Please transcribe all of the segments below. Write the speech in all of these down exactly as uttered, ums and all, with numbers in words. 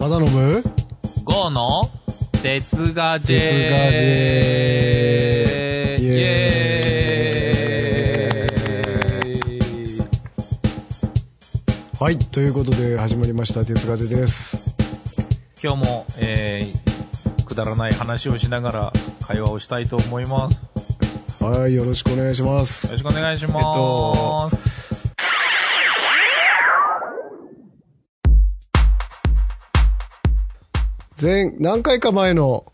忠信ゴーの哲ガジェ哲ガジェイエーイ。はい、ということで始まりました哲ガジェです。今日も、えー、くだらない話をしながら会話をしたいと思います。はい、よろしくお願いします。よろしくお願いします、えっと前何回か前の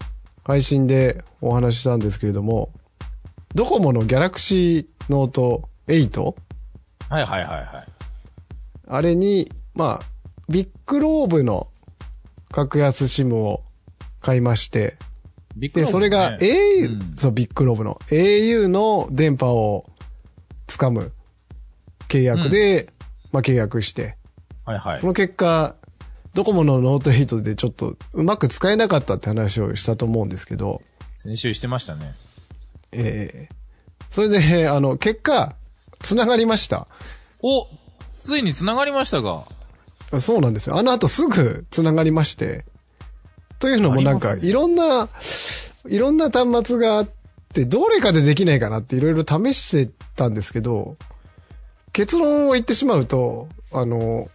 配信でお話ししたんですけれども、ドコモのギャラクシーノートエイト、はいはいはいはい、あれにまあビッグローブの格安 SIM を買いまして、ね、でそれが au、うん、そうビッグローブの au の電波をつかむ契約で、うん、まあ契約して、はいはい、その結果ドコモのノートエイトでちょっとうまく使えなかったって話をしたと思うんですけど、先週してましたね。ええー、それであの結果つながりました。お、ついにつながりましたが。そうなんですよ。あの後すぐつながりまして、というのもなんか、ね、いろんないろんな端末があってどれかでできないかなっていろいろ試してたんですけど、結論を言ってしまうとあの。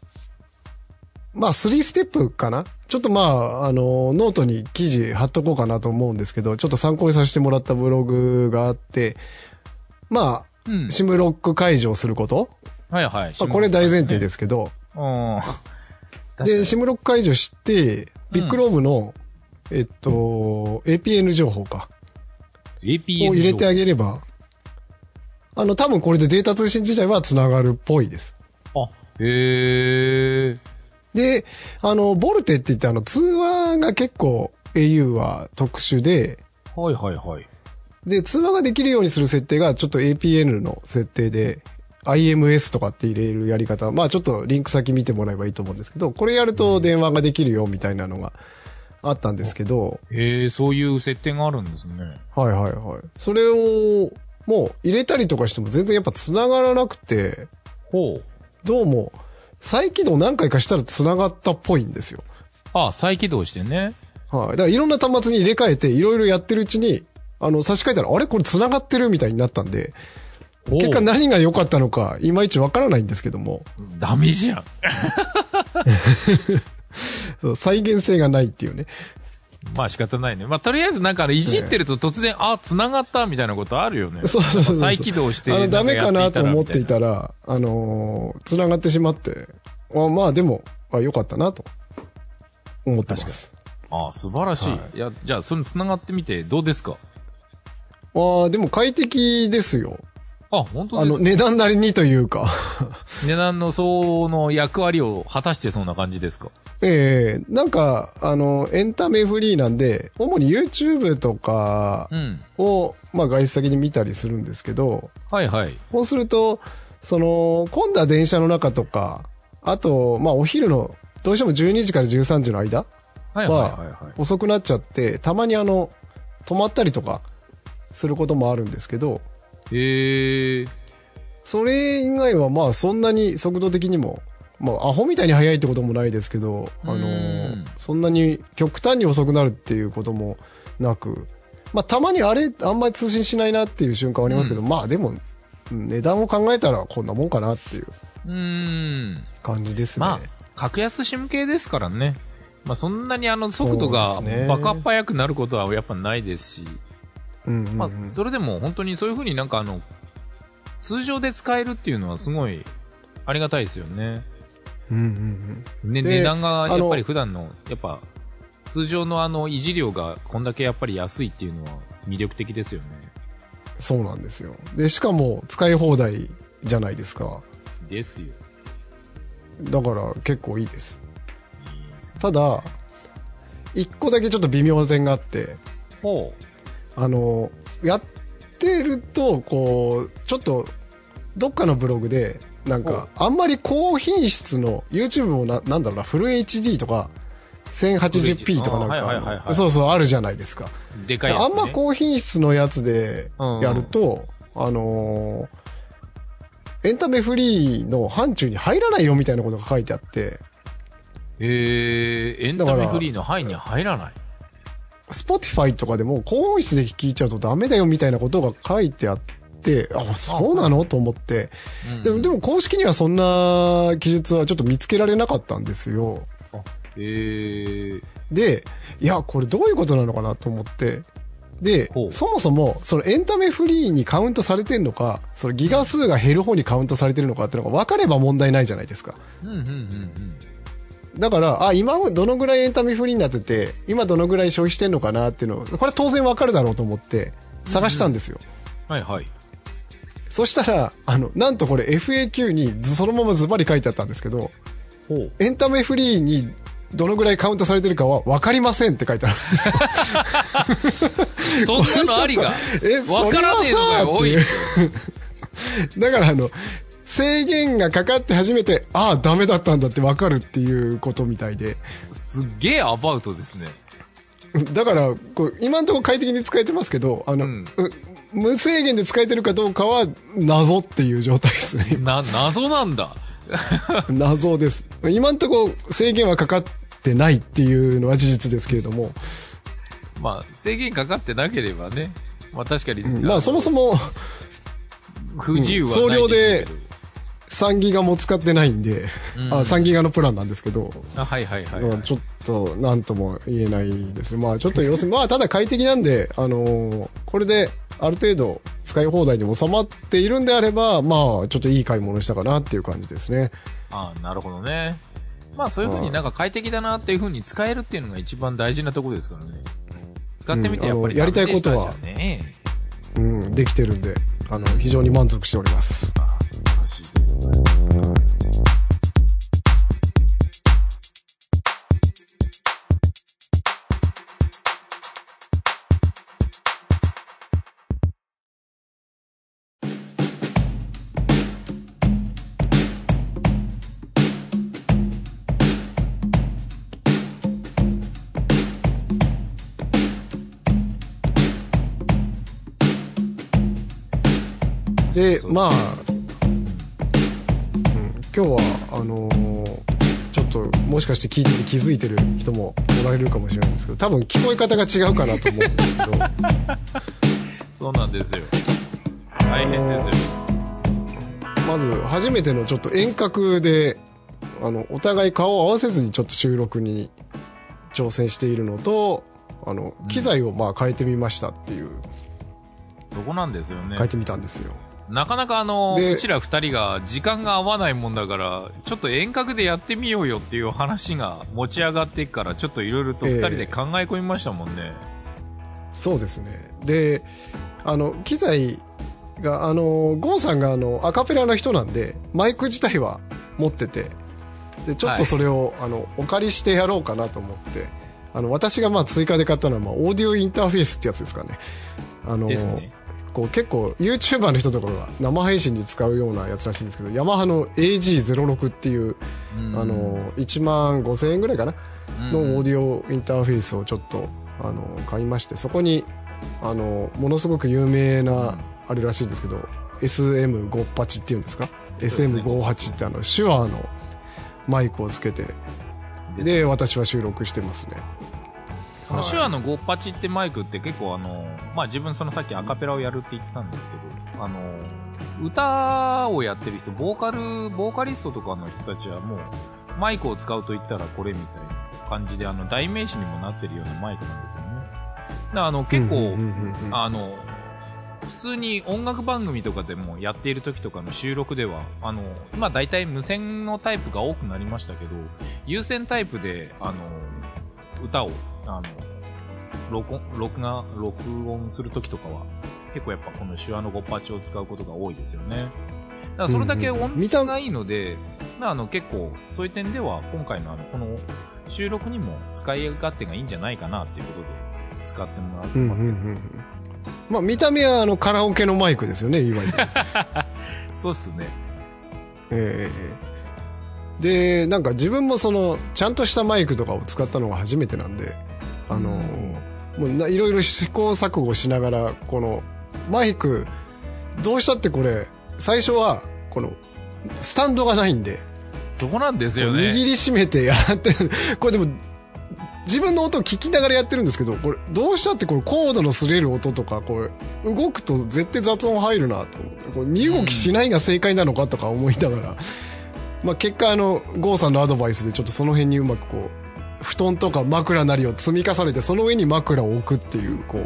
まあさんステップかな。ちょっとまああのノートに記事貼っとこうかなと思うんですけど、ちょっと参考にさせてもらったブログがあって、まあ SIM、うん、ロック解除すること、はいはい、まあ、これ大前提ですけど、はい、で SIM ロック解除してビッグローブの、うん、えっと エーピーエヌ 情報か エーピーエヌ を入れてあげれば、あの多分これでデータ通信自体はつながるっぽいです。あ、へー。で、あの、ボルテって言って、あの、通話が結構 au は特殊で。はいはいはい。で、通話ができるようにする設定が、ちょっと エーピーエヌ の設定で、アイエムエス とかって入れるやり方。まあちょっとリンク先見てもらえばいいと思うんですけど、これやると電話ができるよみたいなのがあったんですけど。へえ、そういう設定があるんですね。はいはいはい。それを、もう入れたりとかしても全然やっぱ繋がらなくて。ほう。どうも。再起動何回かしたら繋がったっぽいんですよ。ああ、再起動してね。はい、あ。だからいろんな端末に入れ替えていろいろやってるうちに、あの、差し替えたら、あれこれ繋がってるみたいになったんで、結果何が良かったのか、いまいちわからないんですけども。ダメじゃん。再現性がないっていうね。まあ仕方ないね。まあとりあえずなんかあれいじってると突然、えー、あ、繋がったみたいなことあるよね。そうそうそう。再起動して。あの、ダメかなと思っていたら、あのー、繋がってしまって、あまあでも、あ、良かったなと思ってます。ああ、素晴らしい。はい、いや、じゃあそれ繋がってみてどうですか？ああ、でも快適ですよ。あ、本当ですか？あの、値段なりにというか。値段のその役割を果たしてそうな感じですか？ええー、なんか、あの、エンタメフリーなんで、主に YouTube とかを、うん、まあ外出先に見たりするんですけど、はいはい。こうすると、その、混んだ電車の中とか、あと、まあお昼の、どうしてもじゅうにじからじゅうさんじの間は遅くなっちゃって、たまにあの、止まったりとかすることもあるんですけど、へえ。それ以外はまあそんなに速度的にもまあアホみたいに速いってこともないですけど、あのー、そんなに極端に遅くなるっていうこともなく、まあたまにあれあんまり通信しないなっていう瞬間はありますけど、うん、まあでも値段を考えたらこんなもんかなっていう感じですね。まあ格安SIM系ですからね。まあそんなにあの速度がバカっ早くなることはやっぱないですし。うんうんうん、まあ、それでも本当にそういう風になんかあの、通常で使えるっていうのはすごいありがたいですよね。うんうんうん。ね、値段がやっぱり普段の、やっぱ通常のあの維持量がこんだけやっぱり安いっていうのは魅力的ですよね。そうなんですよ。で、しかも使い放題じゃないですか。ですよ。だから結構いいです。いいですね。ただ、一個だけちょっと微妙な点があって。ほう。あのやってるとこうちょっとどっかのブログでなんかあんまり高品質の YouTube も な, なんだろうなフル エイチディー とか せんはちじゅうピー とかなんか、はいはいはい、そうそうあるじゃないですか。でかいやつね。あんま高品質のやつでやると、うん、あのエンタメフリーの範疇に入らないよみたいなことが書いてあって、えー、エンタメフリーの範囲には入らない。Spotify とかでも高音質で聴いちゃうとダメだよみたいなことが書いてあって、あ、そうなのと思って、うん、でも、でも公式にはそんな記述はちょっと見つけられなかったんですよ。へえー、で、いや、これどういうことなのかなと思って、で、そもそもそのエンタメフリーにカウントされてるのか、そのギガ数が減る方にカウントされてるのかっていうのが分かれば問題ないじゃないですか。うんうんうんうん。だから、あ、今どのぐらいエンタメフリーになってて、今どのぐらい消費してるのかなっていうのを、これは当然分かるだろうと思って探したんですよ。うんうん、はいはい。そしたら、あの、なんとこれ エフエーキュー にそのままズバリ書いてあったんですけど、ほう、エンタメフリーにどのぐらいカウントされてるかは分かりませんって書いてあるんですよ。そんなのありが分からねえのがよ、多い。だから、あの、制限がかかって初めて、ああ、ダメだったんだって分かるっていうことみたいで、すっげえアバウトですね。だからこう今のところ快適に使えてますけど、あの、うん、無制限で使えてるかどうかは謎っていう状態ですね。な謎なんだ。謎です。今のところ制限はかかってってないっていうのは事実ですけれども、まあ制限かかってなければね、まあ確かに、うん、まあそもそも不自由はない、うん、総量でさんギガも使ってないんで、うん、あ、さんギガのプランなんですけど、あ、はいはいはい、はい、ちょっとなんとも言えないですね。まあちょっと要するにまあただ快適なんで、あのー、これである程度使い放題に収まっているんであれば、まあちょっといい買い物したかなっていう感じですね。ああ、なるほどね。まあそういう風になんか快適だなっていう風に使えるっていうのが一番大事なところですからね。使ってみてやっぱり、うん、やりたいことは、うん、できてるんで、あの、非常に満足しております。あ、素晴らしいでございます。で、まあ、うん、今日はあのー、ちょっともしかして聞いてて気づいてる人もおられるかもしれないんですけど、多分聞こえ方が違うかなと思うんですけどそうなんですよ、大変ですよ。まず初めてのちょっと遠隔で、あの、お互い顔を合わせずにちょっと収録に挑戦しているのと、あの、機材をまあ変えてみましたっていう、うん、そこなんですよね。変えてみたんですよ。なかなか、あの、うちら二人が時間が合わないもんだから、ちょっと遠隔でやってみようよっていう話が持ち上がってから、ちょっといろいろと二人で考え込みましたもんね、えー、そうですね。で、あの、機材が、あの、ゴーさんが、あの、アカペラの人なんでマイク自体は持ってて、でちょっとそれを、はい、あの、お借りしてやろうかなと思って、あの、私がまあ追加で買ったのは、まあ、オーディオインターフェースってやつですかね。あのですね、こう結構 YouTuber の人とかが生配信に使うようなやつらしいんですけど、ヤマハの エージーゼロろく っていう、うん、あのいちまんごせんえんぐらいかな、うん、のオーディオインターフェースをちょっと、あの、買いまして、そこに、あの、ものすごく有名なあれらしいんですけど、うん、エスエムごじゅうはち っていうんですか、うん、エスエムごじゅうはち ってあの手話のマイクをつけて、で、で私は収録してますね。手話のごじゅうはちってマイクって結構、あの、まあ、自分そのさっきアカペラをやるって言ってたんですけど、あの、歌をやってる人、ボーカル、ボーカリストとかの人たちはもうマイクを使うと言ったらこれみたいな感じで、あの、代名詞にもなってるようなマイクなんですよね。だから、あの、結構、あの、普通に音楽番組とかでもやっている時とかの収録では、あの、今大体無線のタイプが多くなりましたけど、有線タイプで、あの、歌を、あの、録音、録画、録音するときとかは、結構やっぱこの手話のごじゅうはちを使うことが多いですよね。だからそれだけ音質がいいので、うんうん、あの、結構そういう点では今回の、あの、この収録にも使い勝手がいいんじゃないかなっていうことで使ってもらってますけど。うんうんうん、まあ見た目は、あの、カラオケのマイクですよね、いわゆる。そうっすね。えーで、なんか自分もそのちゃんとしたマイクとかを使ったのが初めてなんで、あの、もういろいろ試行錯誤しながら、このマイクどうしたってこれ最初はこのスタンドがないんで、そこなんですよね。握りしめてやってこれでも自分の音を聞きながらやってるんですけど、これどうしたってこのコードの擦れる音とかこう動くと絶対雑音入るなと思って、これ身動きしないが正解なのかとか思いながら、うん、まあ、結果あの郷さんのアドバイスでちょっとその辺にうまくこう布団とか枕なりを積み重ねてその上に枕を置くっていうこう。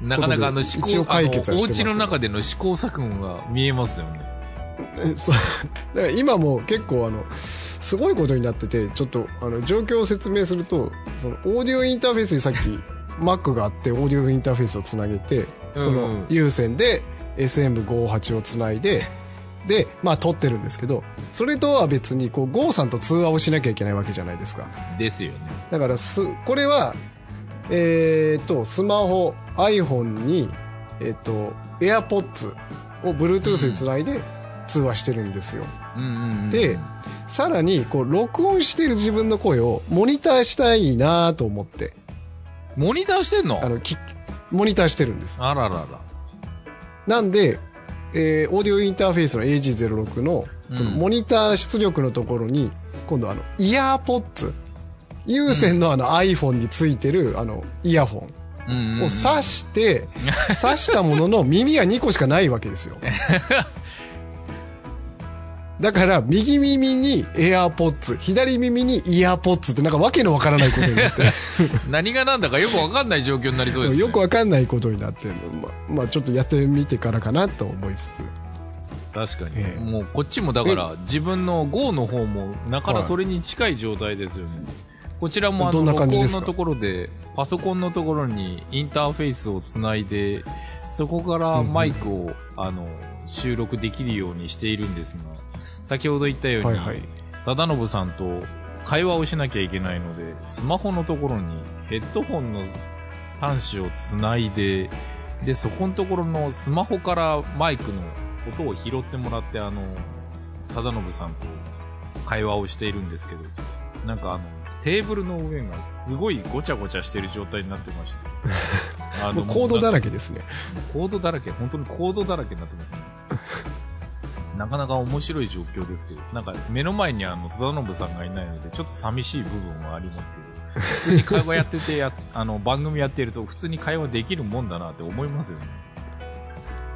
なかなかあの試行、あのお家の中での試行錯誤が見えますよね。そうだから今も結構あのすごいことになってて、ちょっとあの状況を説明すると、そのオーディオインターフェースにさっき Mac があって、オーディオインターフェースをつなげて、その有線で エスエムごじゅうはち をつないで、でまあ撮ってるんですけど、それとは別にこう ゴー さんと通話をしなきゃいけないわけじゃないですか。ですよね。だからすこれはえー、とスマホ iPhone に、えー、と AirPods を Bluetooth でつないで通話してるんですよ、うんうんうん、でさらにこう録音している自分の声をモニターしたいなと思って。モニターしてんの？あのきモニターしてるんです。あららら。なんで、えー、オーディオインターフェースの エージーゼロろく の, そのモニター出力のところに、うん、今度あのイヤーポッツ、有線 の, あの iPhone についてるあのイヤホンを挿して挿したものの耳がにこしかないわけですよ。だから右耳に AirPods、 左耳に EarPods ってなんかわけのわからないことになって何がなんだかよくわかんない状況になりそうですね。よくわかんないことになってる。ま、まあちょっとやってみてからかなと思いつつ。確かに、ええ、もうこっちもだから自分の ゴー の方もだからそれに近い状態ですよね、はい。こちらもあの録音のところでパソコンのところにインターフェースをつないで、そこからマイクをあの収録できるようにしているんですが、先ほど言ったように忠信さんと会話をしなきゃいけないので、スマホのところにヘッドホンの端子をつないで、でそこのところのスマホからマイクの音を拾ってもらって、あの忠信さんと会話をしているんですけど、なんかあのテーブルの上がすごいごちゃごちゃしてる状態になってましてあのコードだらけですね。コードだらけ、本当にコードだらけになってますねなかなか面白い状況ですけど、なんか目の前にあの忠信さんがいないのでちょっと寂しい部分はありますけど、普通に会話やっててやあの番組やってると普通に会話できるもんだなって思いますよね。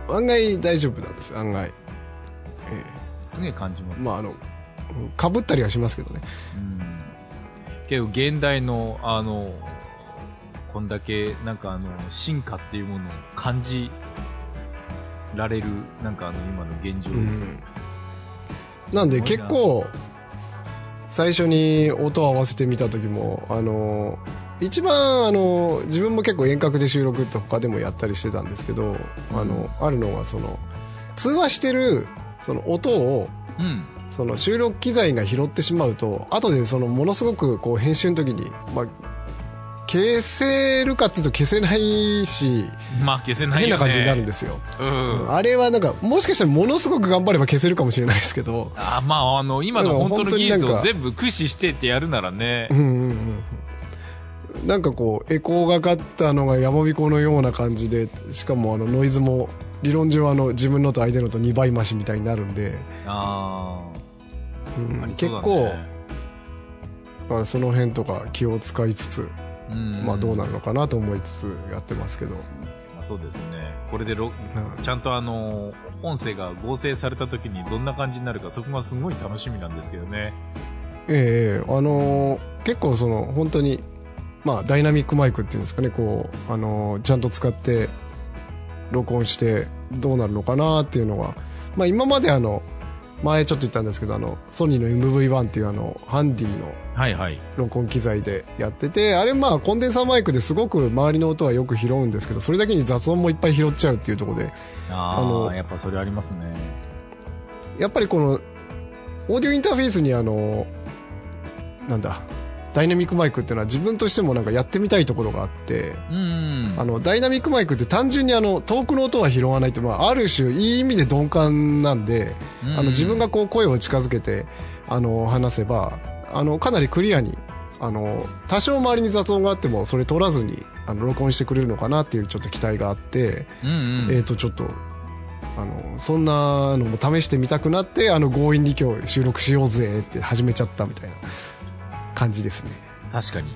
案外大丈夫なんです。案外、えー、すげえ感じます、ね。まああのかぶったりはしますけどね。うん、現代のあのこんだけなんかあの進化っていうものを感じられる、なんかあの今の現状ですね、うん。なんで結構最初に音を合わせてみた時も、あの一番あの自分も結構遠隔で収録とかでもやったりしてたんですけど、うん、あのあるのはその通話してるその音を、うん、その収録機材が拾ってしまうと後でそのものすごくこう編集の時に、まあ、消せるかっていうと消せないし、まあ消せないよね、変な感じになるんですよ、うんうん、あれはなんかもしかしたらものすごく頑張れば消せるかもしれないですけど、あ、まあ、あの今の本当の技術を全部駆使してってやるならね、うんうんうん、なんかこうエコーがかったのがやまびこのような感じで、しかもあのノイズも理論上はあの自分のと相手のとにばい増しみたいになるんで、あ、うん、ありそうだね。結構だからその辺とか気を使いつつ、うん、まあ、どうなるのかなと思いつつやってますけど、まあ、そうですね。これでロ、うん、ちゃんとあの音声が合成された時にどんな感じになるか、そこがすごい楽しみなんですけどね。ええー、あのー、結構その本当に、まあ、ダイナミックマイクっていうんですかね、こう、あのー、ちゃんと使って録音してどうなるのかなっていうのが、まあ、今まであの前ちょっと言ったんですけど、あのソニーの エムブイワン っていうあのハンディの録音機材でやってて、はいはい、あれまあコンデンサーマイクですごく周りの音はよく拾うんですけど、それだけに雑音もいっぱい拾っちゃうっていうところで、ああのやっぱそれありますね。やっぱりこのオーディオインターフェースにあのなんだダイナミックマイクっていうのは自分としてもなんかやってみたいところがあって、うん、あのダイナミックマイクって単純にあの遠くの音は拾わないって、まあ、ある種いい意味で鈍感なんで、うん、あの自分がこう声を近づけてあの話せばあのかなりクリアにあの多少周りに雑音があってもそれ取らずにあの録音してくれるのかなっていうちょっと期待があって、うんうん、えーとちょっとあのそんなのも試してみたくなって、あの強引に今日収録しようぜって始めちゃったみたいな感じですね。確かに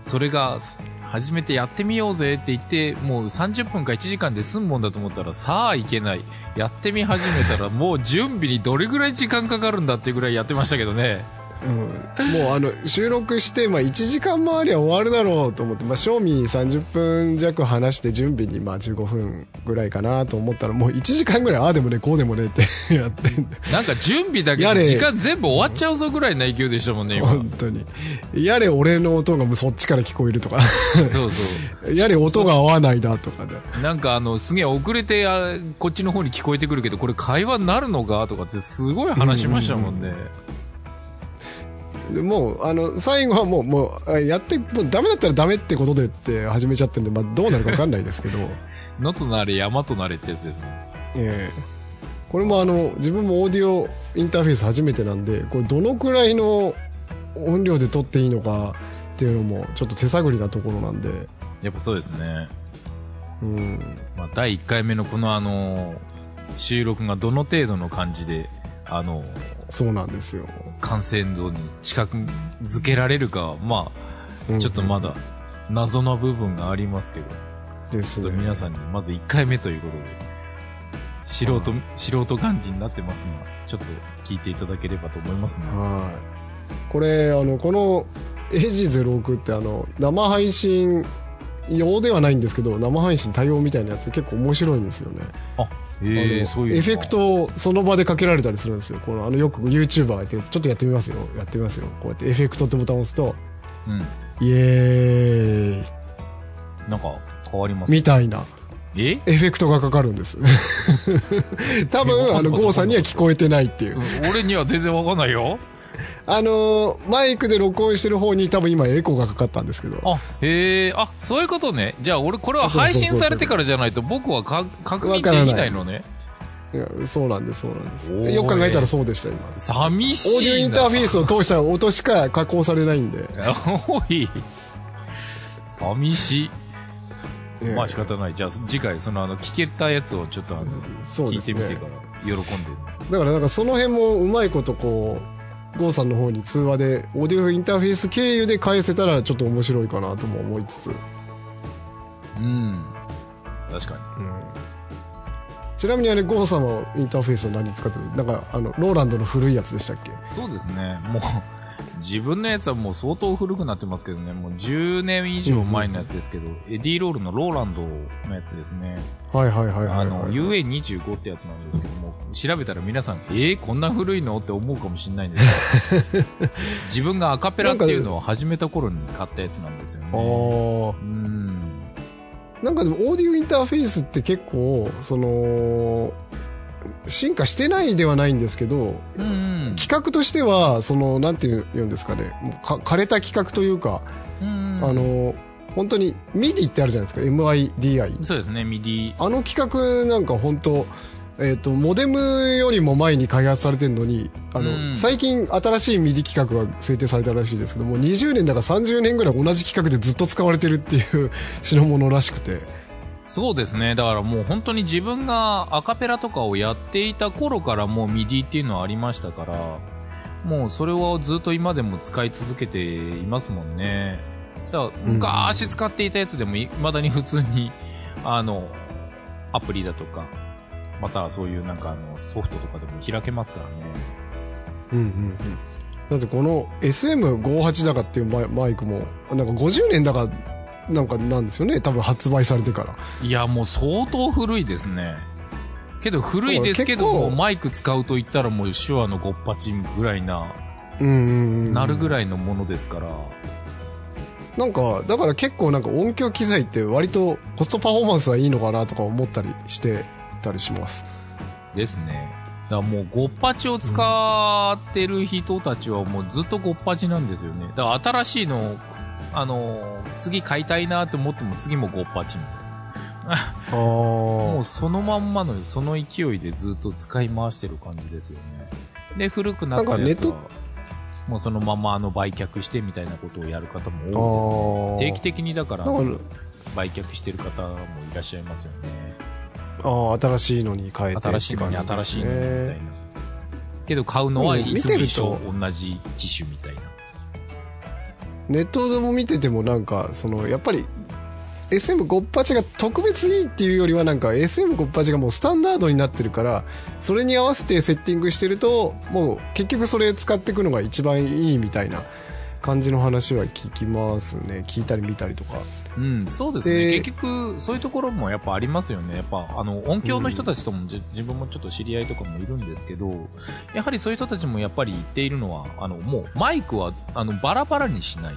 それが初めてやってみようぜって言ってもうさんじゅっぷんかいちじかんで済むもんだと思ったら、さあいけない、やってみ始めたらもう準備にどれぐらい時間かかるんだっていうぐらいやってましたけどね。うん、もうあの収録して、まあ、いちじかんもありゃ終わるだろうと思って、まあ、正味さんじゅっぷん弱話して準備にまあじゅうごふんぐらいかなと思ったら、もういちじかんぐらいああでもねこうでもねってやってんだ。なんか準備だけで時間全部終わっちゃうぞぐらいの勢いでしたもんね今。本当にやれ俺の音がそっちから聞こえるとかそうそうやれ音が合わないだとかで、なんかあのすげえ遅れてこっちの方に聞こえてくるけどこれ会話になるのかとかってすごい話しましたもんね、うんうんうん。もうあの最後はもう、もうやってもうダメだったらダメってことでって始めちゃってるんで、まあ、どうなるか分かんないですけど野となれ山となれってやつですね。えー、これもあの自分もオーディオインターフェース初めてなんで、これどのくらいの音量で撮っていいのかっていうのもちょっと手探りなところなんで。やっぱそうですね、うん。まあ、だいいっかいめのこの、あの収録がどの程度の感じであのそうなんですよ、完成度に近づけられるか、まあちょっとまだ謎の部分がありますけど、うん、ちょっと皆さんにまずいっかいめということで素人、はい、素人感じになってますが、ちょっと聞いていただければと思いますね。はい、これあのこの エージーゼロろく ってあの生配信用ではないんですけど、生配信対応みたいなやつ結構面白いんですよね。あえー、そういうエフェクトをその場でかけられたりするんですよ。このあのよく YouTuber がやってる、ちょっとやってみますよやってみますよこうやってエフェクトってボタンを押すと、うん、イエーイなんか変わりますみたいなえエフェクトがかかるんです多分あの郷さんには聞こえてないっていう、うん、俺には全然わかんないよあのー、マイクで録音してる方に多分今エコーがかかったんですけど。あ、へえ、あ、そういうことね。じゃあ俺これは配信されてからじゃないと僕はか確認できないのね。いや、そうなんです、そうなんです。よく考えたらそうでした今。寂しいな。オーディオインターフェースを通した音しか加工されないんで。おい、寂しい。まあ仕方ない。じゃあ次回そのあの聞けたやつをちょっとあの、うんね、聞いてみてから喜んでます。だからなんかその辺もうまいことこう。郷さんの方に通話でオーディオインターフェース経由で返せたらちょっと面白いかなとも思いつつ、うん、確かに、うん、ちなみにあれ郷さんはインターフェースは何使ってるんですか？なんかあのローランドの古いやつでしたっけ？そうですね、もう自分のやつはもう相当古くなってますけどね、もうじゅうねん以上前のやつですけど、うんうん、エディロールのローランドのやつですね。はいはいはいはい、はい、あの ユーエーにじゅうご ってやつなんですけども、調べたら皆さんえー、こんな古いのって思うかもしれないんですけど自分がアカペラっていうのを始めた頃に買ったやつなんですよね。あー、うん、なんかでもオーディオインターフェースって結構その進化してないではないんですけど、うんうん、企画としてはそのなんていうんですかね、もうか枯れた企画というか、うんうん、あの本当に ミディ ってあるじゃないですか、 エムアイディーアイ。 そうですね、 ミディ あの企画なんか本当、えーと、モデムよりも前に開発されてるのにあの、うん、最近新しい ミディ 企画が制定されたらしいですけども、にじゅうねんだかさんじゅうねんぐらい同じ企画でずっと使われてるっていう代物らしくて。そうですね、だからもう本当に自分がアカペラとかをやっていた頃からもう ミディ っていうのはありましたから、もうそれをずっと今でも使い続けていますもんね。だから昔使っていたやつでもいまだに普通にあのアプリだとかまたそういうなんかあのソフトとかでも開けますからね。うんうんうん。だってこの エスエムごじゅうはち だかっていうマイ、マイクもなんかごじゅうねんだかなんかなんですよね、多分発売されてから。いやもう相当古いですね。けど古いですけどもマイク使うと言ったらもう手話のゴッパチンぐらいな、うんうんうん、なるぐらいのものですから。なんかだから結構なんか音響機材って割とコストパフォーマンスはいいのかなとか思ったりしてたりします。ですね。だからもうゴッパチを使ってる人たちはもうずっとゴッパチなんですよね。だから新しいのをあの次買いたいなと思っても次もゴッパチみたいなあもうそのまんまのその勢いでずっと使い回してる感じですよね。で古くなったやつはもうそのままあの売却してみたいなことをやる方も多いですね。定期的にだから売却してる方もいらっしゃいますよね。ああ、新しいのに変えて、新しいのに新しいのにみたいな。けど買うのはいつも一緒、同じ機種みたいな。ネットでも見ててもなんかそのやっぱり エスエムごじゅうはち が特別いいっていうよりはなんか エスエムごじゅうはち がもうスタンダードになってるから、それに合わせてセッティングしてるともう結局それ使っていくのが一番いいみたいな感じの話は聞きますね。聞いたり見たりとか、うん、そうですね。結局そういうところもやっぱありますよね。やっぱあの音響の人たちとも、うん、自分もちょっと知り合いとかもいるんですけど、やはりそういう人たちもやっぱり言っているのは、あのもうマイクはあのバラバラにしない、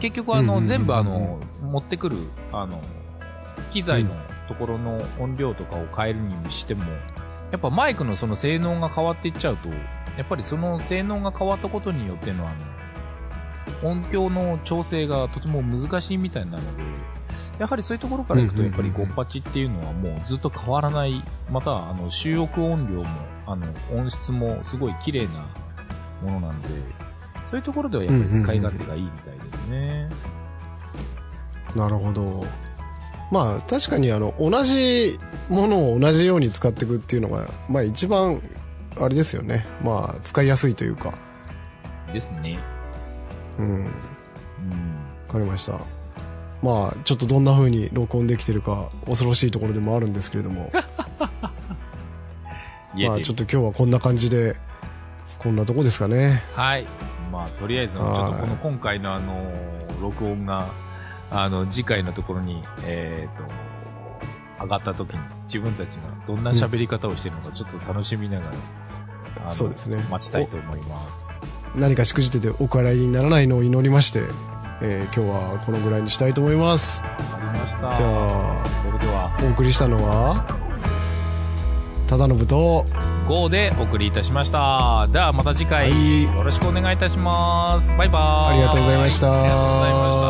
結局あの全部あの持ってくるあの機材のところの音量とかを変えるにしても、やっぱマイクのその性能が変わっていっちゃうと、やっぱりその性能が変わったことによってのあの音響の調整がとても難しいみたいなので、やはりそういうところからいくとやっぱりごじゅうはちっていうのはもうずっと変わらない。またあの収録音量もあの音質もすごい綺麗なものなんで、そういうところではやっぱり使い勝手がいいみたいですね。なるほど。まあ確かにあの同じものを同じように使っていくっていうのがまあ一番あれですよね。まあ使いやすいというかですね。うん、うん、分かりました。まあちょっとどんな風に録音できてるか恐ろしいところでもあるんですけれどもまあちょっと今日はこんな感じで、こんなとこですかね。はい。まあとりあえずちょっとこの今回のあの録音があの次回のところにえっと上がった時に自分たちがどんな喋り方をしてるのかちょっと楽しみながら、うん、そうですね、待ちたいと思います。何かしくじっててお笑いにならないのを祈りまして、えー、今日はこのぐらいにしたいと思います。わかりました。じゃあそれではお送りしたのは忠信と ゴー でお送りいたしました。ではまた次回、はい、よろしくお願いいたします。バイバイ。ありがとうございました。ありがとうございました。